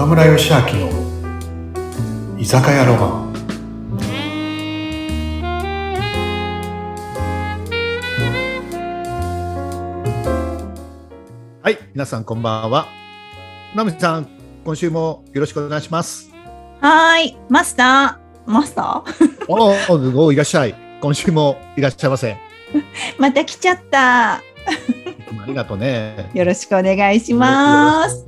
岡村義明の居酒屋ロマン。はい、皆さんこんばんは。ナムさん、今週もよろしくお願いします。はい、マスターおいらっしゃい。今週もいらっしゃいませ。また来ちゃったありがとうね。よろしくお願いします。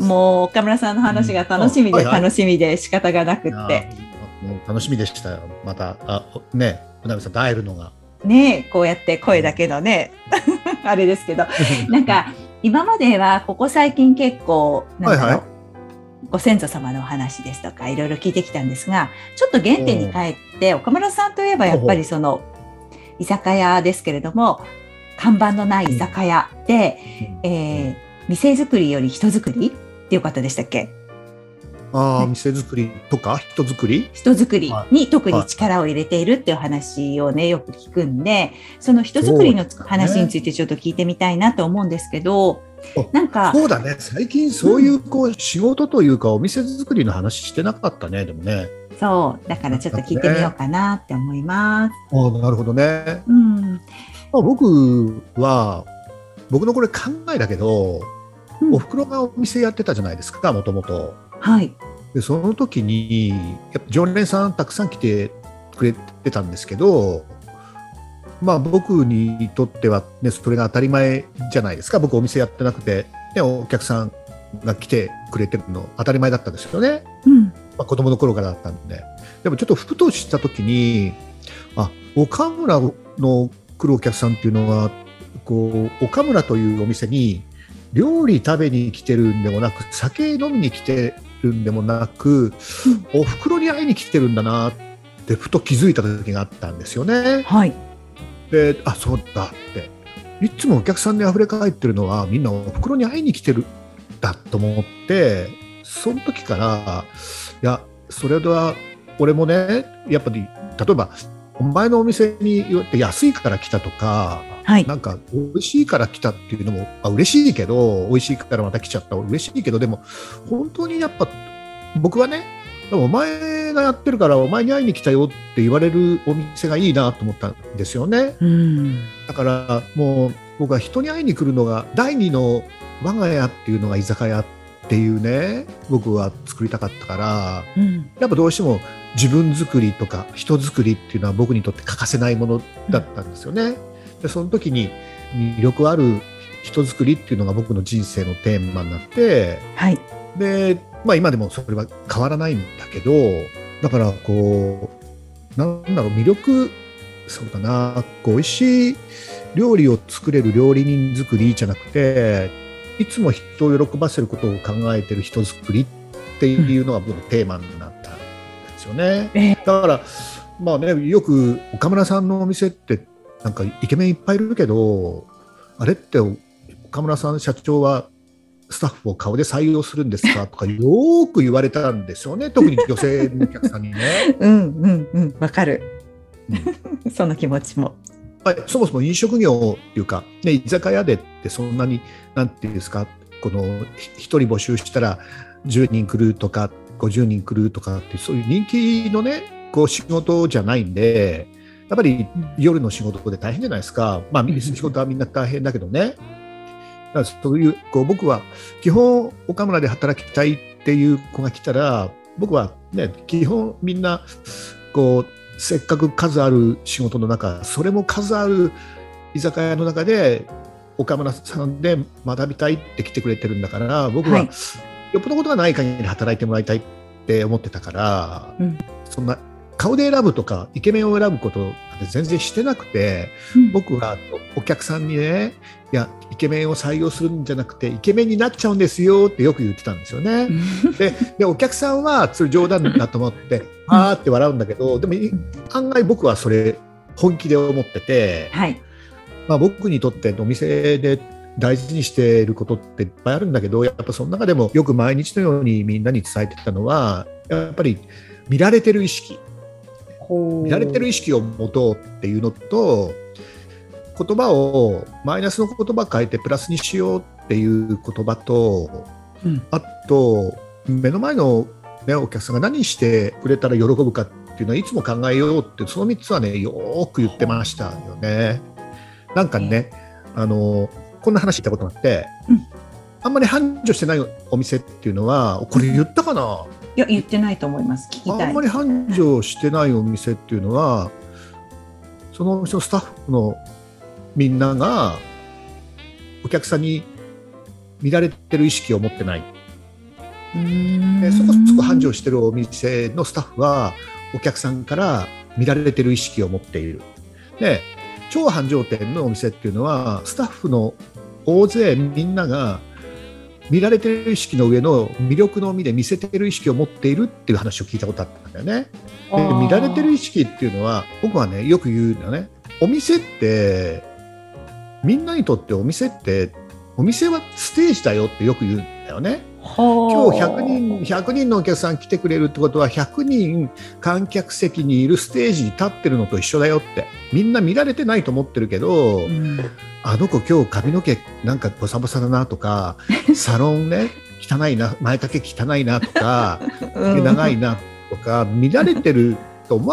もう岡村さんの話が楽しみで、楽しみで仕方がなくって、もう楽しみでしたよ。またね、ナムさんと会えるのがね、こうやって声だけのね、あれですけど、なんか今まではここ最近結構なんか、はいはい、ご先祖様のお話ですとかいろいろ聞いてきたんですが、ちょっと原点に帰って岡村さんといえばやっぱりその居酒屋ですけれども、看板のない居酒屋で、店作りより人作りっていう方でしたっけ？あ、店作りとか人作りに特に力を入れているっていう話をね、よく聞くんで、その人作りの話についてちょっと聞いてみたいなと思うんですけど、なんかそうだね、最近そういうこう仕事というかお店作りの話してなかったね。でもね、そうだからちょっと聞いてみようかなって思います。あ、なるほどね、うん、僕のこれ考えだけど、お袋がお店やってたじゃないですか、もともと。はい、でその時にやっぱ常連さんたくさん来てくれてたんですけど、まあ、僕にとっては、ね、それが当たり前じゃないですか。僕お店やってなくて、ね、お客さんが来てくれてるの当たり前だったんですよね、まあ、子供の頃からだったんで。でもちょっとふとした時に、あ、岡村の来るお客さんっていうのはこう岡村というお店に料理食べに来てるんでもなく、酒飲みに来てるんでもなく、お袋に会いに来てるんだなってふと気づいた時があったんですよね。はい。で、あ、そうだって、いつもお客さんであふれ返ってるのはみんなお袋に会いに来てるんだと思って、その時からいや、それは俺もね、やっぱり例えばお前のお店によって安いから来たとか。はい、なんか美味しいから来たっていうのも、あ、嬉しいけど、美味しいからまた来ちゃった嬉しいけど、でも本当にやっぱ僕はね、でもお前がやってるからお前に会いに来たよって言われるお店がいいなと思ったんですよね。うん、だからもう僕は人に会いに来るのが第二の我が家っていうのが居酒屋っていうね、僕は作りたかったから、やっぱどうしても自分作りとか人作りっていうのは僕にとって欠かせないものだったんですよね。でその時に魅力ある人作りっていうのが僕の人生のテーマになって、はい、でまあ、今でもそれは変わらないんだけど、だからこうなんだろう、魅力、そうだな、こう美味しい料理を作れる料理人作りじゃなくて、いつも人を喜ばせることを考えてる人作りっていうのが僕のテーマになったんですよね。だから、まあね、よく岡村さんのお店ってなんかイケメンいっぱいいるけど、あれって岡村さん社長はスタッフを顔で採用するんですかとかよーく言われたんですよね。特に女性のお客さんにね。わかる、その気持ちも。そもそも飲食業っていうか、ね、居酒屋でってそんなになんていうんですか、この1人募集したら10人来るとか50人来るとかってそういう人気のね、こう仕事じゃないんで、やっぱり夜の仕事で大変じゃないですか。まあ、仕事はみんな大変だけどね。だからそういう、こう僕は基本岡村で働きたいっていう子が来たら、僕はね、基本みんなこうせっかく数ある仕事の中、それも数ある居酒屋の中で岡村さんで学びたいって来てくれてるんだから、僕はよっぽどことがない限り働いてもらいたいって思ってたから、そんな顔で選ぶとかイケメンを選ぶことなんて全然してなくて、僕はお客さんにね、いや、イケメンを採用するんじゃなくてイケメンになっちゃうんですよってよく言ってたんですよね。でお客さんはそれ冗談だと思ってあーって笑うんだけど、でも案外僕はそれ本気で思ってて、まあ、僕にとってお店で大事にしていることっていっぱいあるんだけど、やっぱその中でもよく毎日のようにみんなに伝えてたのは、やっぱり見られてる意識、見られてる意識を持とうっていうのと、言葉をマイナスの言葉変えてプラスにしようっていう言葉と、あと目の前の、ね、お客さんが何してくれたら喜ぶかっていうのはいつも考えようって、その3つはねよく言ってましたよね。なんかね、こんな話したことがあって、うん、あんまり繁盛してないお店っていうのは、これ言ったかな、いや言ってないと思います。聞きたい。あんまり繁盛してないお店っていうのは、そのスタッフのみんながお客さんに見られてる意識を持ってない。そこそこ繁盛してるお店のスタッフはお客さんから見られてる意識を持っている。で、超繁盛店のお店っていうのはスタッフの大勢みんなが見られてる意識の上の魅力の海で見せてる意識を持っているっていう話を聞いたことあったんだよね。で、見られてる意識っていうのは僕はねよく言うんだよね。お店ってみんなにとってお店はステージだよってよく言うんだよね。今日100人のお客さん来てくれるってことは100人観客席にいるステージに立ってるのと一緒だよって、みんな見られてないと思ってるけど、うん、あの子今日髪の毛なんかボサボサだなとか、サロンね汚いな、前丈汚いなとか毛長いなとか、見られてると思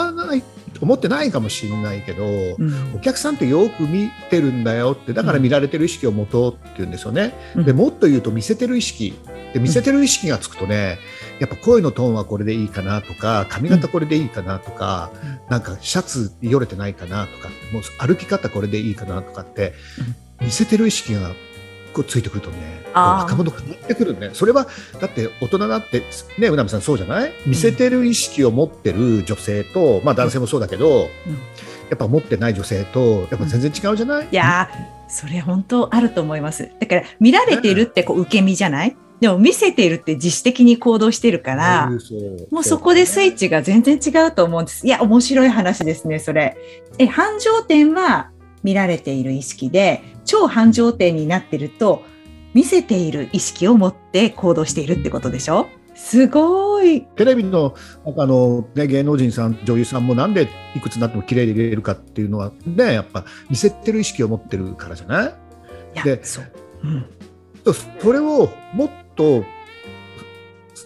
ってないかもしれないけど、うん、お客さんってよく見てるんだよって、だから見られてる意識を持とうって言うんですよね、うん、でもっと言うと見せてる意識で、見せてる意識がつくとね、やっぱ声のトーンはこれでいいかなとか、髪型これでいいかなとか、うん、なんかシャツよれてないかなとか、もう歩き方これでいいかなとかって、うん、見せてる意識がこうついてくるとね、若者が変わってくるね。それはだって大人だってね、うなみさんそうじゃない？見せてる意識を持ってる女性と、まあ男性もそうだけど、うん、やっぱ持ってない女性とやっぱ全然違うじゃない？いやー、それ本当あると思います。だから見られてるってこう受け身じゃない？でも見せているって自主的に行動しているから、もうそこでスイッチが全然違うと思うんです。いや、面白い話ですね、それ。繁盛店は見られている意識で、超繁盛店になってると見せている意識を持って行動しているってことでしょ？すごい。テレビの、ね、芸能人さん女優さんもなんでいくつになっても綺麗でいれるかっていうのはね、やっぱ見せてる意識を持ってるからじゃない？いや、で、そう。うん。それをもっと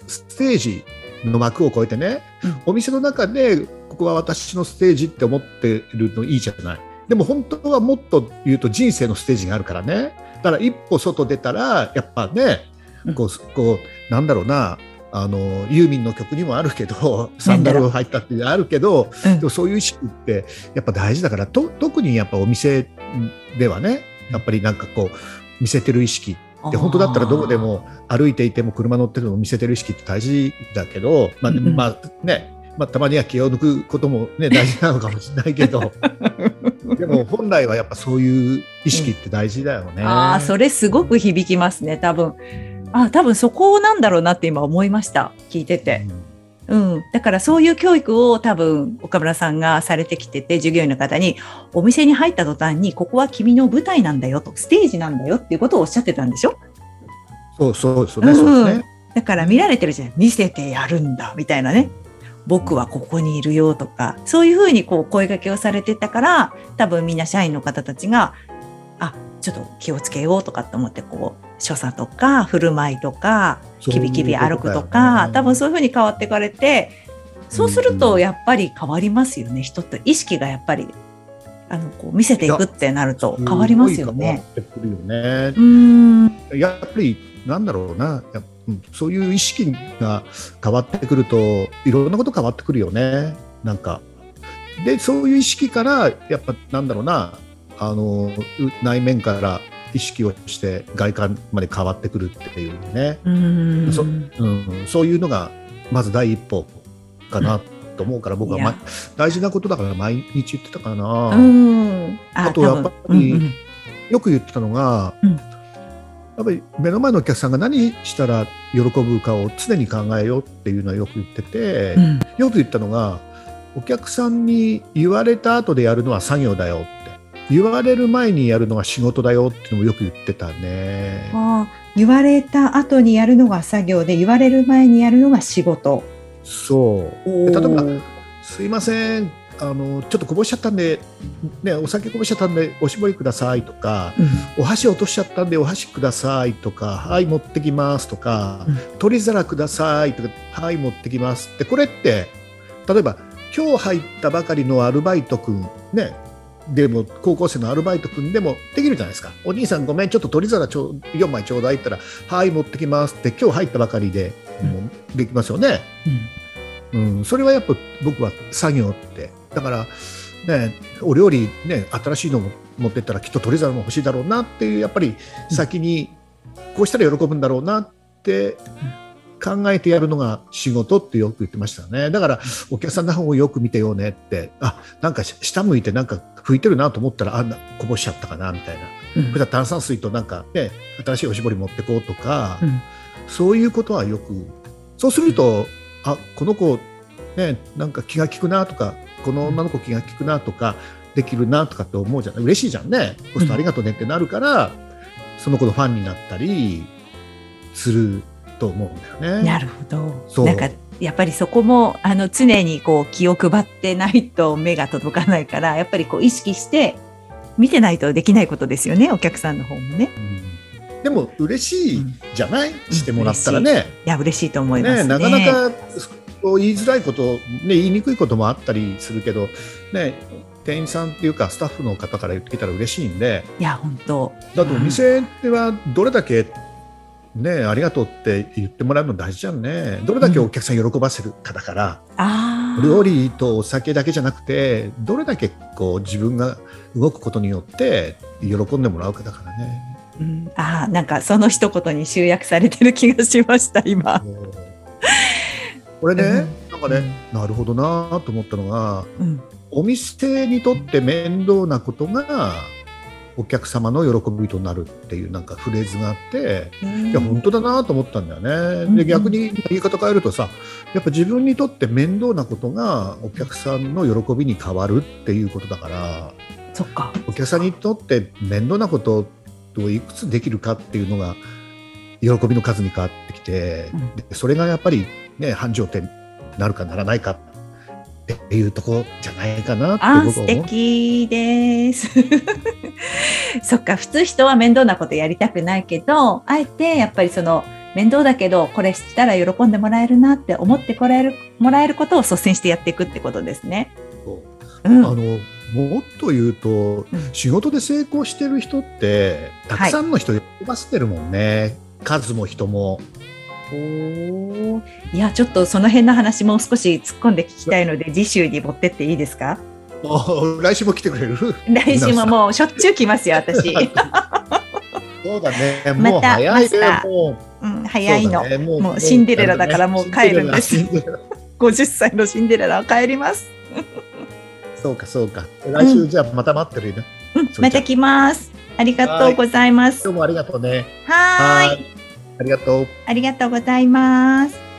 ステージの幕を越えてね、お店の中でここは私のステージって思ってるのいいじゃない。でも本当はもっと言うと人生のステージがあるからね。だから一歩外出たらやっぱね、こうなんだろうな、ユーミンの曲にもあるけど、サンダルを履いたってあるけど、でもそういう意識ってやっぱ大事だから、特にやっぱお店ではね、やっぱりなんかこう見せてる意識で、本当だったらどこでも歩いていても車乗ってても見せてる意識って大事だけど、たまには気を抜くことも、ね、大事なのかもしれないけどでも本来はやっぱそういう意識って大事だよね、うん、あ、それすごく響きますね。多分そこなんだろうなって今思いました、聞いてて、うんうん、だからそういう教育を多分岡村さんがされてきてて、従業員の方にお店に入った途端にここは君の舞台なんだよと、ステージなんだよっていうことをおっしゃってたんでしょ？そうですね。だから見られてるじゃん、見せてやるんだみたいなね、僕はここにいるよとか、そういうふうにこう声掛けをされてたから、多分みんな社員の方たちがちょっと気をつけようとかと思って、こう所作とか振る舞いとかキビキビ歩くとか、多分そういうふうに変わっていかれて、そうするとやっぱり変わりますよね、人って意識がやっぱりこう見せていくってなると変わりますよね。やっぱりなんだろうな、そういう意識が変わってくるといろんなこと変わってくるよね。なんかで、そういう意識からやっぱなんだろうな、内面から意識をして外観まで変わってくるっていうね、そういうのがまず第一歩かなと思うから、僕は、大事なことだから毎日言ってたかな。あとやっぱり、よく言ってたのが、やっぱり目の前のお客さんが何したら喜ぶかを常に考えようっていうのはよく言ってて、よく言ったのが、お客さんに言われた後でやるのは作業だよ、言われる前にやるのが仕事だよっていうのもよく言ってたね。言われた後にやるのが作業で、言われる前にやるのが仕事。そう。例えば、すいません、ちょっとこぼしちゃったんで、ね、お酒こぼしちゃったんでおしぼりくださいとか、お箸落としちゃったんでお箸くださいとか、はい持ってきますとか、取り皿くださいとか、はい持ってきますって、これって例えば今日入ったばかりのアルバイト君ね、でも高校生のアルバイト君でもできるじゃないですか。お兄さんごめんちょっと取り皿4枚ちょうだいって言ったら、はい持ってきますって今日入ったばかりでもできますよね、それはやっぱ僕は作業ってだから、ね、お料理、ね、新しいのを持ってったらきっと取り皿も欲しいだろうなっていう、やっぱり先にこうしたら喜ぶんだろうなって考えてやるのが仕事ってよく言ってましたね。だからお客さんの方をよく見てよねって、あなんか下向いてなんか拭いてるなと思ったら、あんなこぼしちゃったかなみたいな、普段炭酸水となんか、ね、新しいおしぼり持ってこうとか、そういうことはよく、そうすると、あこの子、ね、なんか気が利くなとか、この女の子気が利くなとかできるなとかって思うじゃない、嬉しいじゃんね、この人ありがとうねってなるから、その子のファンになったりすると思うんだよね。なるほど。そう。なんかやっぱりそこも常にこう気を配ってないと目が届かないから、やっぱりこう意識して見てないとできないことですよね、お客さんの方もね。でも嬉しいじゃない、してもらったらね。いや嬉しいと思いますね。なかなか言いづらいこと、ね、言いにくいこともあったりするけど、ね、店員さんっていうかスタッフの方から言ってきたら嬉しいんで。いや本当。だってお店ではどれだけ、ね、ありがとうって言ってもらうの大事じゃんね。どれだけお客さん喜ばせるかだから、料理とお酒だけじゃなくて、どれだけこう自分が動くことによって喜んでもらうかだからね。なんかその一言に集約されてる気がしました今。これね、なんかね、なるほどなと思ったのが、お店にとって面倒なことがお客様の喜びとなるっていうなんかフレーズがあって、いや本当だなと思ったんだよね。で逆に言い方変えるとさ、やっぱ自分にとって面倒なことがお客さんの喜びに変わるっていうことだから、そっか。お客さんにとって面倒なことをいくつできるかっていうのが喜びの数に変わってきて、それがやっぱりね、繁盛店なるかならないかっていうとこじゃないかなって僕は思う。素敵ですそっか、普通人は面倒なことやりたくないけど、あえてやっぱりその面倒だけどこれしたら喜んでもらえるなって思ってもらえることを率先してやっていくってことですね。もっと言うと、仕事で成功してる人ってたくさんの人喜ばせてるもんね、数も人も。いやちょっとその辺の話も少し突っ込んで聞きたいので、次週に持ってっていいですか？来週も来てくれる？来週ももうしょっちゅう来ますよ私そうだね、もう早いね、早いの、もうシンデレラだからもう帰るんです。50歳のシンデレラは帰りますそうかそうか、来週じゃあまた待ってるね、また来ます。ありがとうございます。どうもありがとうね。はい、ありがとうございます。